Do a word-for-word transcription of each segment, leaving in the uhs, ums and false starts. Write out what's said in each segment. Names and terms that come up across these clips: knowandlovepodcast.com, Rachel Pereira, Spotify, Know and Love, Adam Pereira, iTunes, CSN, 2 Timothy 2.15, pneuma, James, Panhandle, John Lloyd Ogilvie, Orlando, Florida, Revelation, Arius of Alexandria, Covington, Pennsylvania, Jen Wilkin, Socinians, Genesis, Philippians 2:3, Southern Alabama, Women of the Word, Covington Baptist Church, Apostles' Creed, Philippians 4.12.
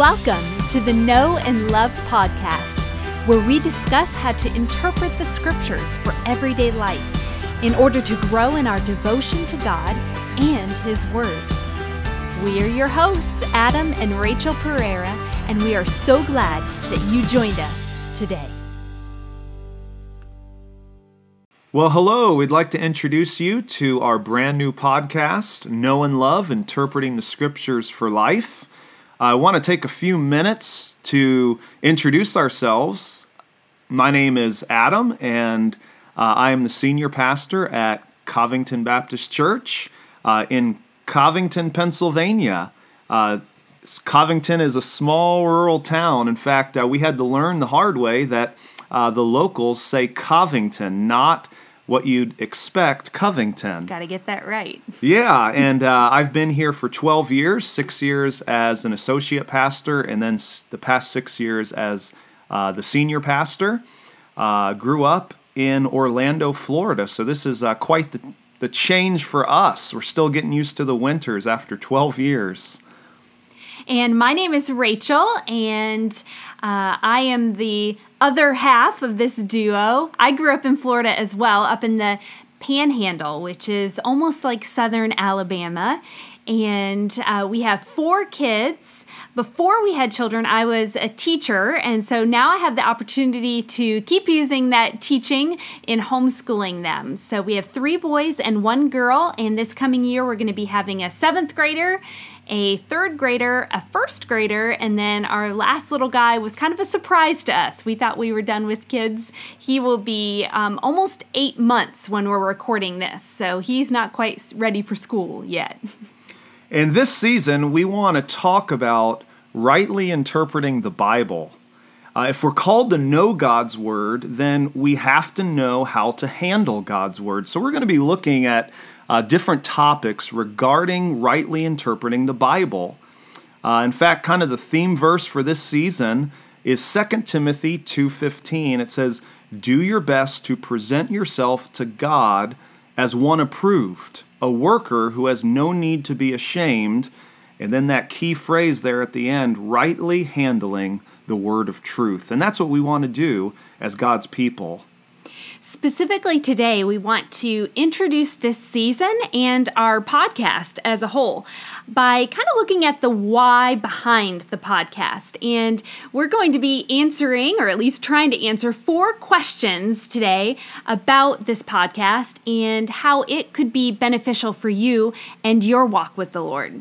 Welcome to the Know and Love podcast, where we discuss how to interpret the scriptures for everyday life in order to grow in our devotion to God and His Word. We're your hosts, Adam and Rachel Pereira, and we are so glad that you joined us today. Well, hello. We'd like to introduce you to our brand new podcast, Know and Love, Interpreting the Scriptures for Life. I want to take a few minutes to introduce ourselves. My name is Adam, and uh, I am the senior pastor at Covington Baptist Church uh, in Covington, Pennsylvania. Uh, Covington is a small rural town. In fact, uh, we had to learn the hard way that Uh, the locals say Covington, not what you'd expect, Covington. Got to get that right. Yeah, and uh, I've been here for twelve years, six years as an associate pastor, and then s- the past six years as uh, the senior pastor. Uh, grew up in Orlando, Florida, so this is uh, quite the, the change for us. We're still getting used to the winters after twelve years. And my name is Rachel, and uh, I am the other half of this duo. I grew up in Florida as well, up in the Panhandle, which is almost like Southern Alabama. And uh, we have four kids. Before we had children, I was a teacher, and so now I have the opportunity to keep using that teaching in homeschooling them. So we have three boys and one girl, and this coming year we're going to be having a seventh grader, a third grader, a first grader, and then our last little guy was kind of a surprise to us. We thought we were done with kids. He will be um, almost eight months when we're recording this, so he's not quite ready for school yet. And this season, we want to talk about rightly interpreting the Bible. Uh, if we're called to know God's Word, then we have to know how to handle God's Word. So we're going to be looking at uh, different topics regarding rightly interpreting the Bible. Uh, in fact, kind of the theme verse for this season is Second Timothy two fifteen. It says, "Do your best to present yourself to God as one approved, a worker who has no need to be ashamed," and then that key phrase there at the end, rightly handling the word of truth. And that's what we want to do as God's people. Specifically today, we want to introduce this season and our podcast as a whole by kind of looking at the why behind the podcast. And we're going to be answering, or at least trying to answer, four questions today about this podcast and how it could be beneficial for you and your walk with the Lord.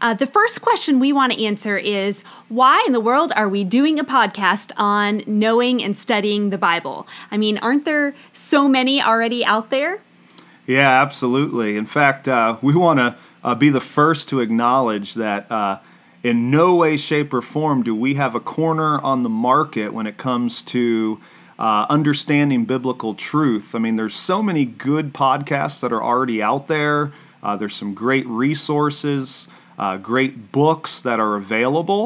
Uh, the first question we want to answer is, why in the world are we doing a podcast on knowing and studying the Bible? I mean, aren't there so many already out there? Yeah, absolutely. In fact, uh, we want to uh, be the first to acknowledge that uh, in no way, shape, or form do we have a corner on the market when it comes to uh, understanding biblical truth. I mean, there's so many good podcasts that are already out there. Uh, there's some great resources. Uh, great books that are available.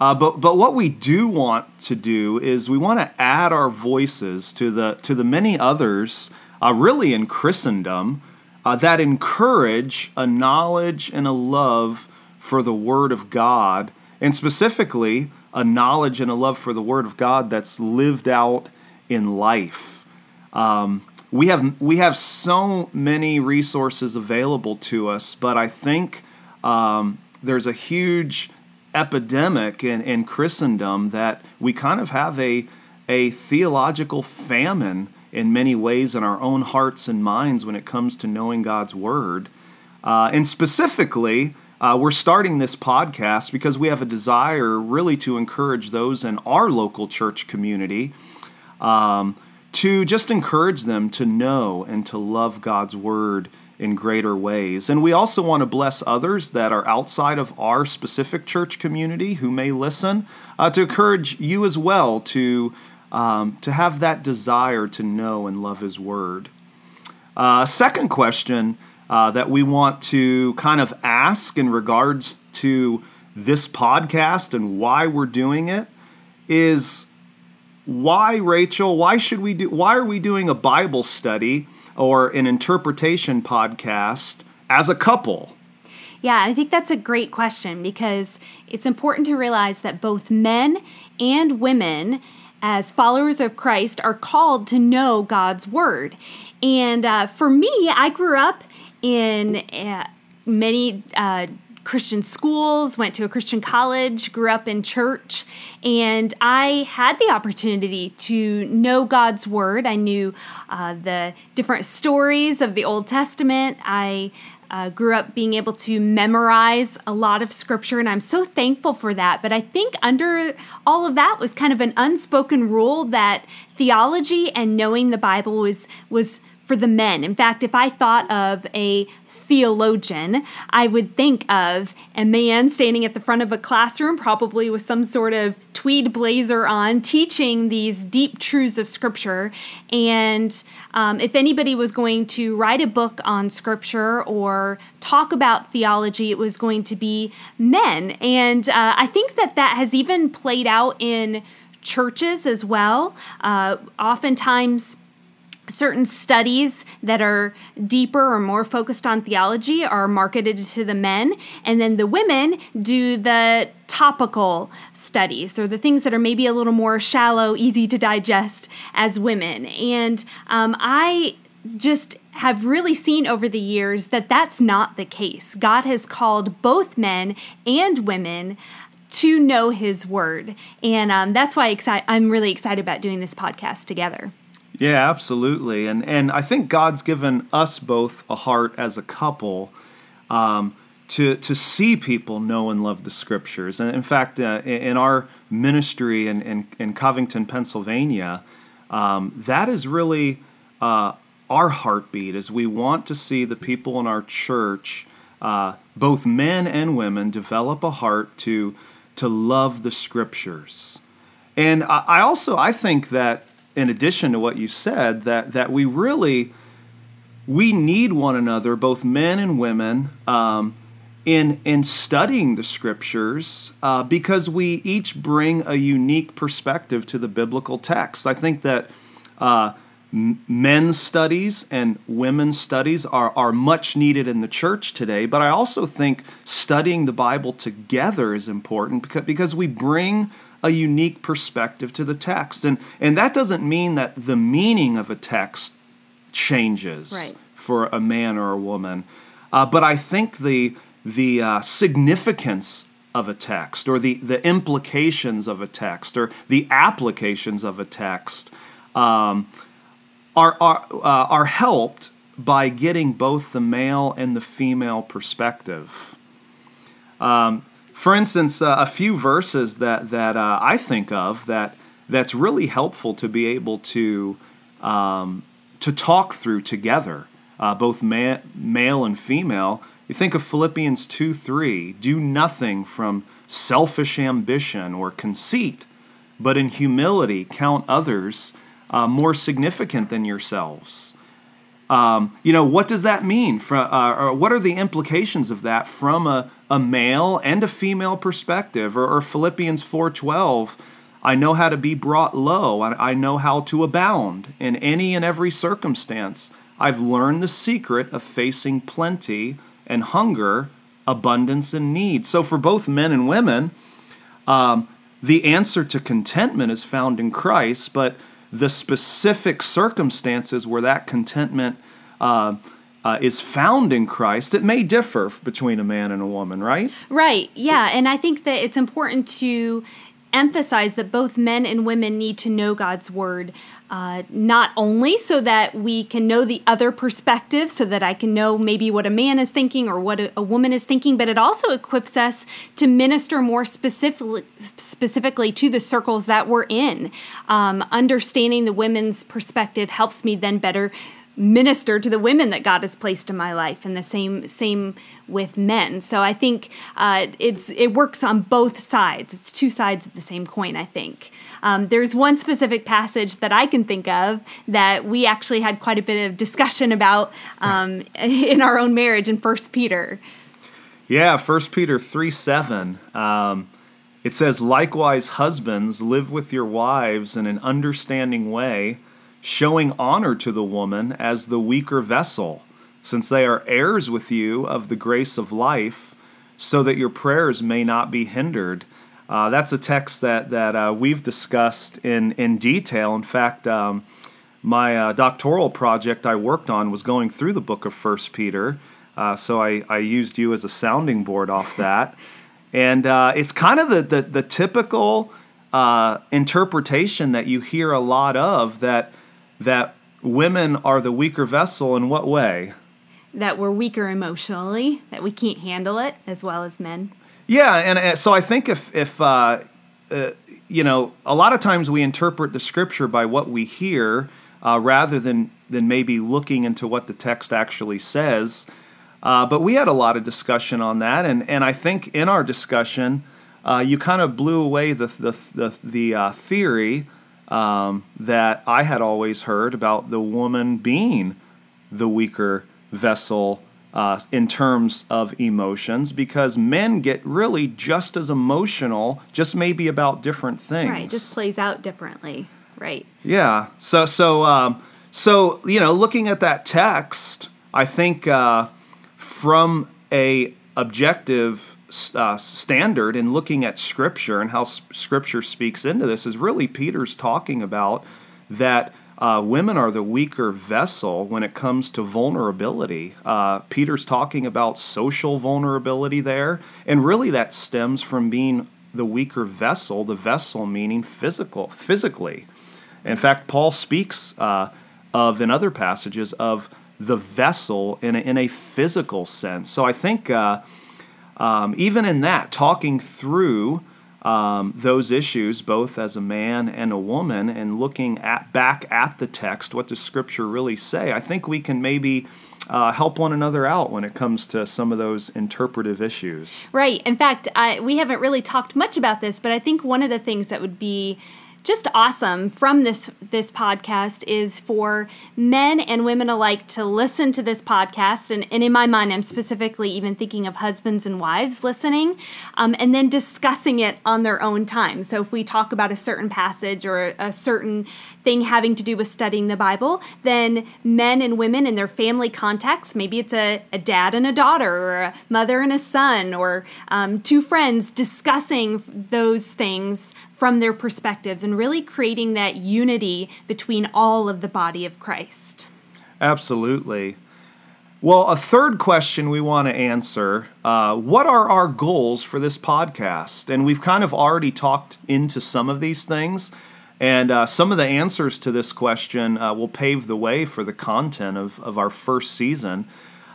Uh, but but what we do want to do is we want to add our voices to the to the many others, uh, really in Christendom, uh, that encourage a knowledge and a love for the Word of God, and specifically a knowledge and a love for the Word of God that's lived out in life. Um, we have we have so many resources available to us, but I think Um, there's a huge epidemic in, in Christendom that we kind of have a a theological famine in many ways in our own hearts and minds when it comes to knowing God's Word. Uh, and specifically, uh, we're starting this podcast because we have a desire really to encourage those in our local church community um, to just encourage them to know and to love God's Word in greater ways. And we also want to bless others that are outside of our specific church community who may listen, uh, to encourage you as well to um, to have that desire to know and love His Word. Uh, second question uh, that we want to kind of ask in regards to this podcast and why we're doing it is, why, Rachel, why should we do, why are we doing a Bible study or an interpretation podcast as a couple? Yeah, I think that's a great question, because it's important to realize that both men and women, as followers of Christ, are called to know God's word. And uh, for me, I grew up in uh, many uh, Christian schools, went to a Christian college, grew up in church, and I had the opportunity to know God's word. I knew uh, the different stories of the Old Testament. I Uh, grew up being able to memorize a lot of scripture, and I'm so thankful for that. But I think under all of that was kind of an unspoken rule that theology and knowing the Bible was, was for the men. In fact, if I thought of a theologian, I would think of a man standing at the front of a classroom, probably with some sort of tweed blazer on, teaching these deep truths of Scripture. And um, if anybody was going to write a book on Scripture or talk about theology, it was going to be men. And uh, I think that that has even played out in churches as well. Uh, oftentimes, certain studies that are deeper or more focused on theology are marketed to the men, and then the women do the topical studies or the things that are maybe a little more shallow, easy to digest as women. And um, I just have really seen over the years that that's not the case. God has called both men and women to know His Word, and um, that's why exci- I'm really excited about doing this podcast together. Yeah, absolutely. And and I think God's given us both a heart as a couple um, to to see people know and love the Scriptures. And in fact, uh, in our ministry in, in, in Covington, Pennsylvania, um, that is really uh, our heartbeat, is we want to see the people in our church, uh, both men and women, develop a heart to to love the Scriptures. And I, I also, I think that, in addition to what you said, that that we really, we need one another, both men and women, um, in in studying the Scriptures, uh, because we each bring a unique perspective to the biblical text. I think that uh, men's studies and women's studies are, are much needed in the church today, but I also think studying the Bible together is important because, because we bring a unique perspective to the text. And and that doesn't mean that the meaning of a text changes right for a man or a woman. Uh, but I think the the uh, significance of a text, or the, the implications of a text, or the applications of a text um, are, are, uh, are helped by getting both the male and the female perspective. Um For instance, uh, a few verses that that uh, I think of that that's really helpful to be able to um, to talk through together, uh, both ma- male and female. You think of Philippians two three, do nothing from selfish ambition or conceit, but in humility count others uh, more significant than yourselves. Um, you know, what does that mean? From, uh, or what are the implications of that from a, a male and a female perspective? Or, or Philippians four twelve, I know how to be brought low. I, I know how to abound in any and every circumstance. I've learned the secret of facing plenty and hunger, abundance and need. So for both men and women, um, the answer to contentment is found in Christ, but the specific circumstances where that contentment uh, uh, is found in Christ, it may differ between a man and a woman, right? Right, yeah, and I think that it's important to emphasize that both men and women need to know God's Word, uh, not only so that we can know the other perspective, so that I can know maybe what a man is thinking or what a, a woman is thinking, but it also equips us to minister more specific, specifically to the circles that we're in. Um, understanding the women's perspective helps me then better minister to the women that God has placed in my life, and the same same with men. So I think uh, it's it works on both sides. It's two sides of the same coin, I think. Um, there's one specific passage that I can think of that we actually had quite a bit of discussion about um, in our own marriage in First Peter. Yeah, First Peter three seven. Um, it says, likewise, husbands, live with your wives in an understanding way, showing honor to the woman as the weaker vessel, since they are heirs with you of the grace of life, so that your prayers may not be hindered. Uh, that's a text that that uh, we've discussed in, in detail. In fact, um, my uh, doctoral project I worked on was going through the book of First Peter, uh, so I, I used you as a sounding board off that. And uh, it's kind of the, the, the typical uh, interpretation that you hear a lot of, that that women are the weaker vessel in what way? That we're weaker emotionally, that we can't handle it as well as men. Yeah, and, and so I think if, if uh, uh, you know, a lot of times we interpret the scripture by what we hear uh, rather than, than maybe looking into what the text actually says. Uh, but we had a lot of discussion on that, and, and I think in our discussion, uh, you kind of blew away the, the, the, the uh, theory um, that I had always heard about the woman being the weaker vessel uh, in terms of emotions, because men get really just as emotional, just maybe about different things. Right, just plays out differently, right? Yeah, so, so, um, so you know, looking at that text, I think uh, from a objective uh, standard and looking at Scripture and how Scripture speaks into this is really Peter's talking about that Uh, women are the weaker vessel when it comes to vulnerability. Uh, Peter's talking about social vulnerability there, and really that stems from being the weaker vessel, the vessel meaning physical, physically. In fact, Paul speaks uh, of, in other passages, of the vessel in a, in a physical sense. So I think uh, um, even in that, talking through Um, those issues, both as a man and a woman, and looking at back at the text, what does Scripture really say? I think we can maybe uh, help one another out when it comes to some of those interpretive issues. Right. In fact, I, we haven't really talked much about this, but I think one of the things that would be just awesome from this this podcast is for men and women alike to listen to this podcast. And, and in my mind, I'm specifically even thinking of husbands and wives listening um, and then discussing it on their own time. So if we talk about a certain passage or a, a certain thing having to do with studying the Bible, then men and women in their family context, maybe it's a, a dad and a daughter or a mother and a son or um, two friends discussing those things from their perspectives and really creating that unity between all of the body of Christ. Absolutely. Well, a third question we want to answer, uh, what are our goals for this podcast? And we've kind of already talked into some of these things, and uh, some of the answers to this question uh, will pave the way for the content of, of our first season.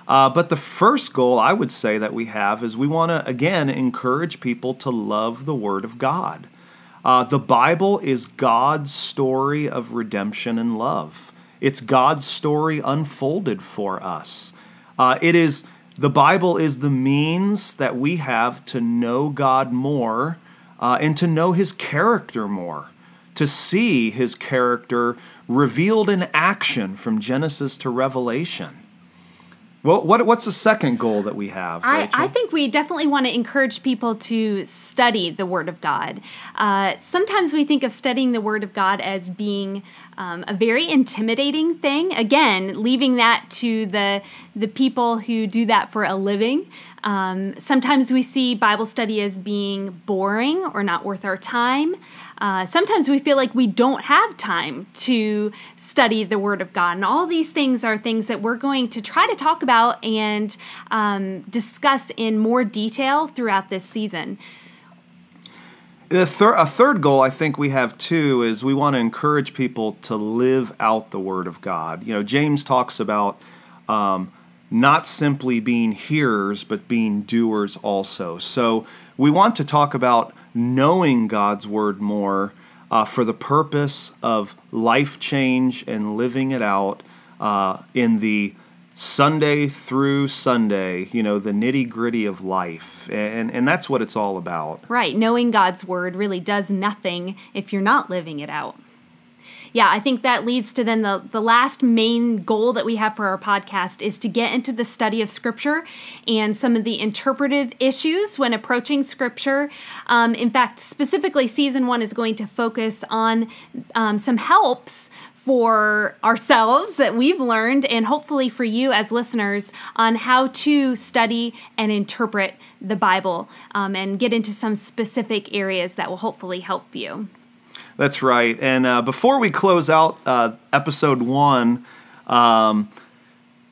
Uh, but the first goal I would say that we have is we want to, again, encourage people to love the Word of God. Uh, the Bible is God's story of redemption and love. It's God's story unfolded for us. Uh, it is the Bible is the means that we have to know God more uh, and to know His character more, to see His character revealed in action from Genesis to Revelation. Well, what, what's the second goal that we have, Rachel? I, I think we definitely want to encourage people to study the Word of God. Uh, sometimes we think of studying the Word of God as being um, a very intimidating thing. Again, leaving that to the the people who do that for a living. Um, sometimes we see Bible study as being boring or not worth our time. Uh, sometimes we feel like we don't have time to study the Word of God. And all these things are things that we're going to try to talk about and um, discuss in more detail throughout this season. A, thir- a third goal I think we have, too, is we want to encourage people to live out the Word of God. You know, James talks about um, not simply being hearers, but being doers also. So we want to talk about knowing God's Word more uh, for the purpose of life change and living it out uh, in the Sunday through Sunday, you know, the nitty-gritty of life. And, and that's what it's all about. Right. Knowing God's Word really does nothing if you're not living it out. Yeah, I think that leads to then the, the last main goal that we have for our podcast is to get into the study of Scripture and some of the interpretive issues when approaching Scripture. Um, in fact, specifically, Season one is going to focus on um, some helps for ourselves that we've learned, and hopefully for you as listeners, on how to study and interpret the Bible um, and get into some specific areas that will hopefully help you. That's right. And uh, before we close out uh, episode one, um,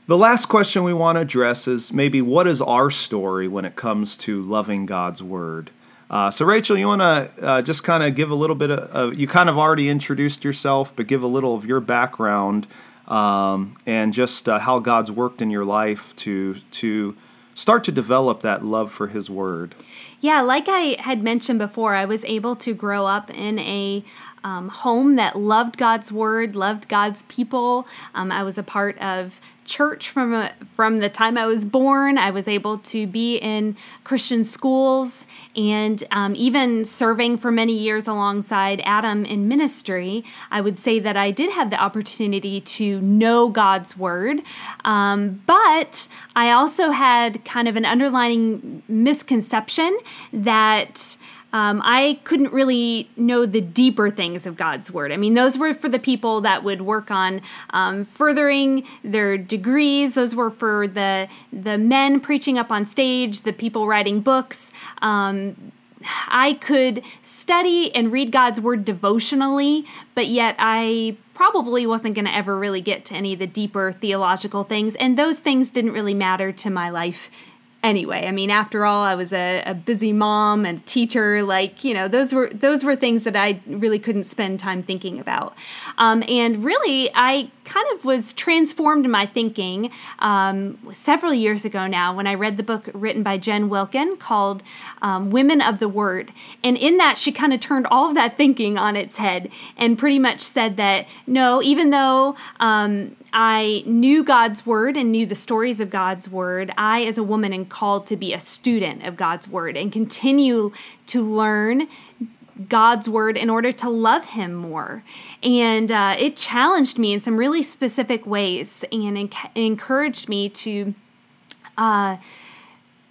the last question we want to address is maybe what is our story when it comes to loving God's Word? Uh, so, Rachel, you want to uh, just kind of give a little bit of, uh, you kind of already introduced yourself, but give a little of your background um, and just uh, how God's worked in your life to to start to develop that love for His Word. Yeah, like I had mentioned before, I was able to grow up in a um, home that loved God's Word, loved God's people. Um, I was a part of church from a, from the time I was born. I was able to be in Christian schools and um, even serving for many years alongside Adam in ministry. I would say that I did have the opportunity to know God's Word, um, but I also had kind of an underlying misconception that Um, I couldn't really know the deeper things of God's Word. I mean, those were for the people that would work on um, furthering their degrees. Those were for the the men preaching up on stage, the people writing books. Um, I could study and read God's Word devotionally, but yet I probably wasn't going to ever really get to any of the deeper theological things, and those things didn't really matter to my life anyway. I mean, after all, I was a, a busy mom and teacher. Like, you know, those were those were things that I really couldn't spend time thinking about. Um, and really, I kind of was transformed in my thinking um, several years ago now when I read the book written by Jen Wilkin called um, Women of the Word. And in that, she kind of turned all of that thinking on its head and pretty much said that, no, even though um, I knew God's Word and knew the stories of God's Word, I, as a woman, am called to be a student of God's Word and continue to learn God's Word in order to love Him more. And uh, it challenged me in some really specific ways and enc- encouraged me to uh,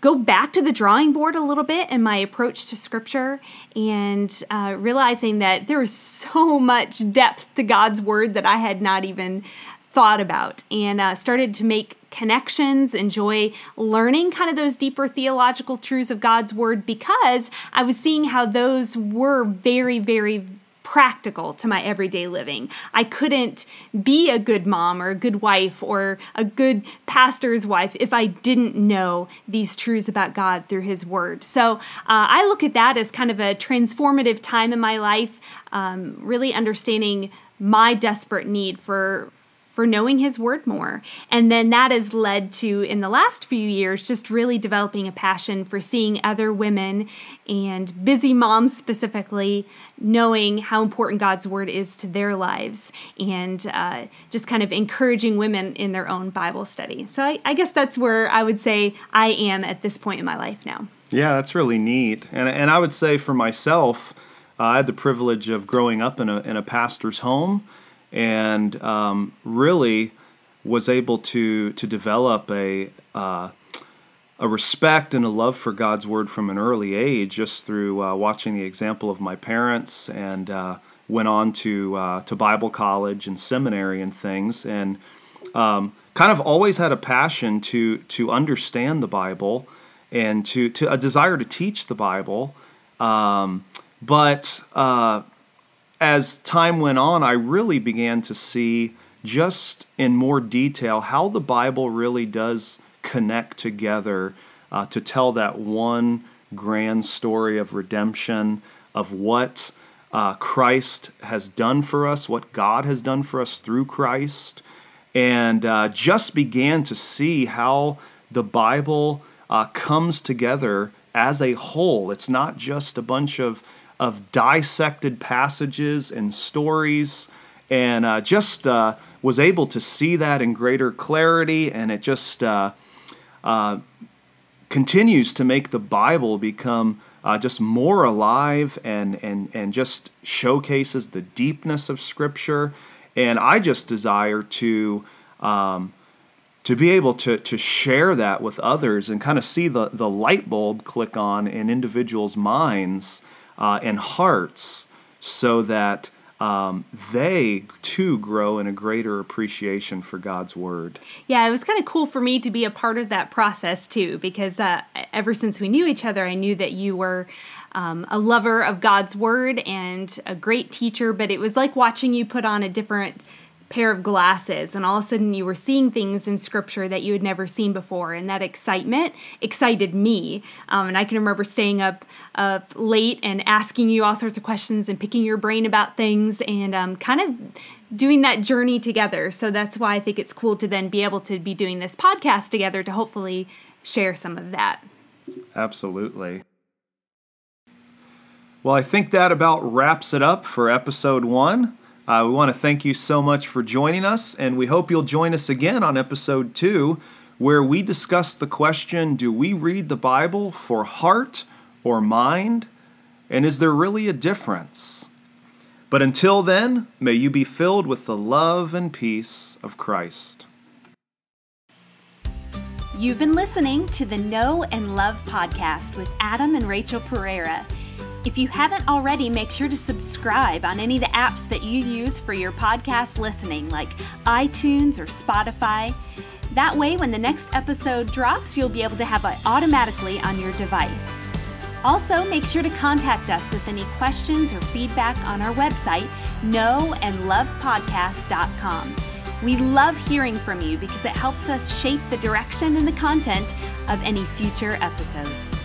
go back to the drawing board a little bit in my approach to Scripture and uh, realizing that there is so much depth to God's Word that I had not even thought about, and uh, started to make connections, enjoy learning kind of those deeper theological truths of God's Word, because I was seeing how those were very, very practical to my everyday living. I couldn't be a good mom or a good wife or a good pastor's wife if I didn't know these truths about God through His Word. So uh, I look at that as kind of a transformative time in my life, um, really understanding my desperate need for for knowing His Word more. And then that has led to, in the last few years, just really developing a passion for seeing other women and busy moms specifically knowing how important God's Word is to their lives, and uh, just kind of encouraging women in their own Bible study. So I, I guess that's where I would say I am at this point in my life now. Yeah, that's really neat. And, and I would say for myself, uh, I had the privilege of growing up in a, in a pastor's home, and um, really was able to to develop a uh, a respect and a love for God's Word from an early age, just through uh, watching the example of my parents, and uh, went on to uh, to Bible college and seminary and things, and um, kind of always had a passion to to understand the Bible and to, to a desire to teach the Bible, um, but. Uh, As time went on, I really began to see just in more detail how the Bible really does connect together uh, to tell that one grand story of redemption, of what uh, Christ has done for us, what God has done for us through Christ, and uh, just began to see how the Bible uh, comes together as a whole. It's not just a bunch of of dissected passages and stories, and uh, just uh, was able to see that in greater clarity, and it just uh, uh, continues to make the Bible become uh, just more alive, and, and, and just showcases the deepness of Scripture. And I just desire to um, to be able to, to share that with others and kind of see the, the light bulb click on in individuals' minds Uh, and hearts, so that um, they too grow in a greater appreciation for God's Word. Yeah, it was kind of cool for me to be a part of that process too, because uh, ever since we knew each other, I knew that you were um, a lover of God's Word and a great teacher, but it was like watching you put on a different pair of glasses, and all of a sudden you were seeing things in Scripture that you had never seen before, and that excitement excited me. Um, and I can remember staying up up late and asking you all sorts of questions and picking your brain about things and um, kind of doing that journey together. So that's why I think it's cool to then be able to be doing this podcast together to hopefully share some of that. Absolutely. Well, I think that about wraps it up for episode one. Uh, we want to thank you so much for joining us, and we hope you'll join us again on episode two, where we discuss the question, do we read the Bible for heart or mind? And is there really a difference? But until then, may you be filled with the love and peace of Christ. You've been listening to the Know and Love podcast with Adam and Rachel Pereira. If you haven't already, make sure to subscribe on any of the apps that you use for your podcast listening, like iTunes or Spotify. That way, when the next episode drops, you'll be able to have it automatically on your device. Also, make sure to contact us with any questions or feedback on our website, know and love podcast dot com. We love hearing from you because it helps us shape the direction and the content of any future episodes.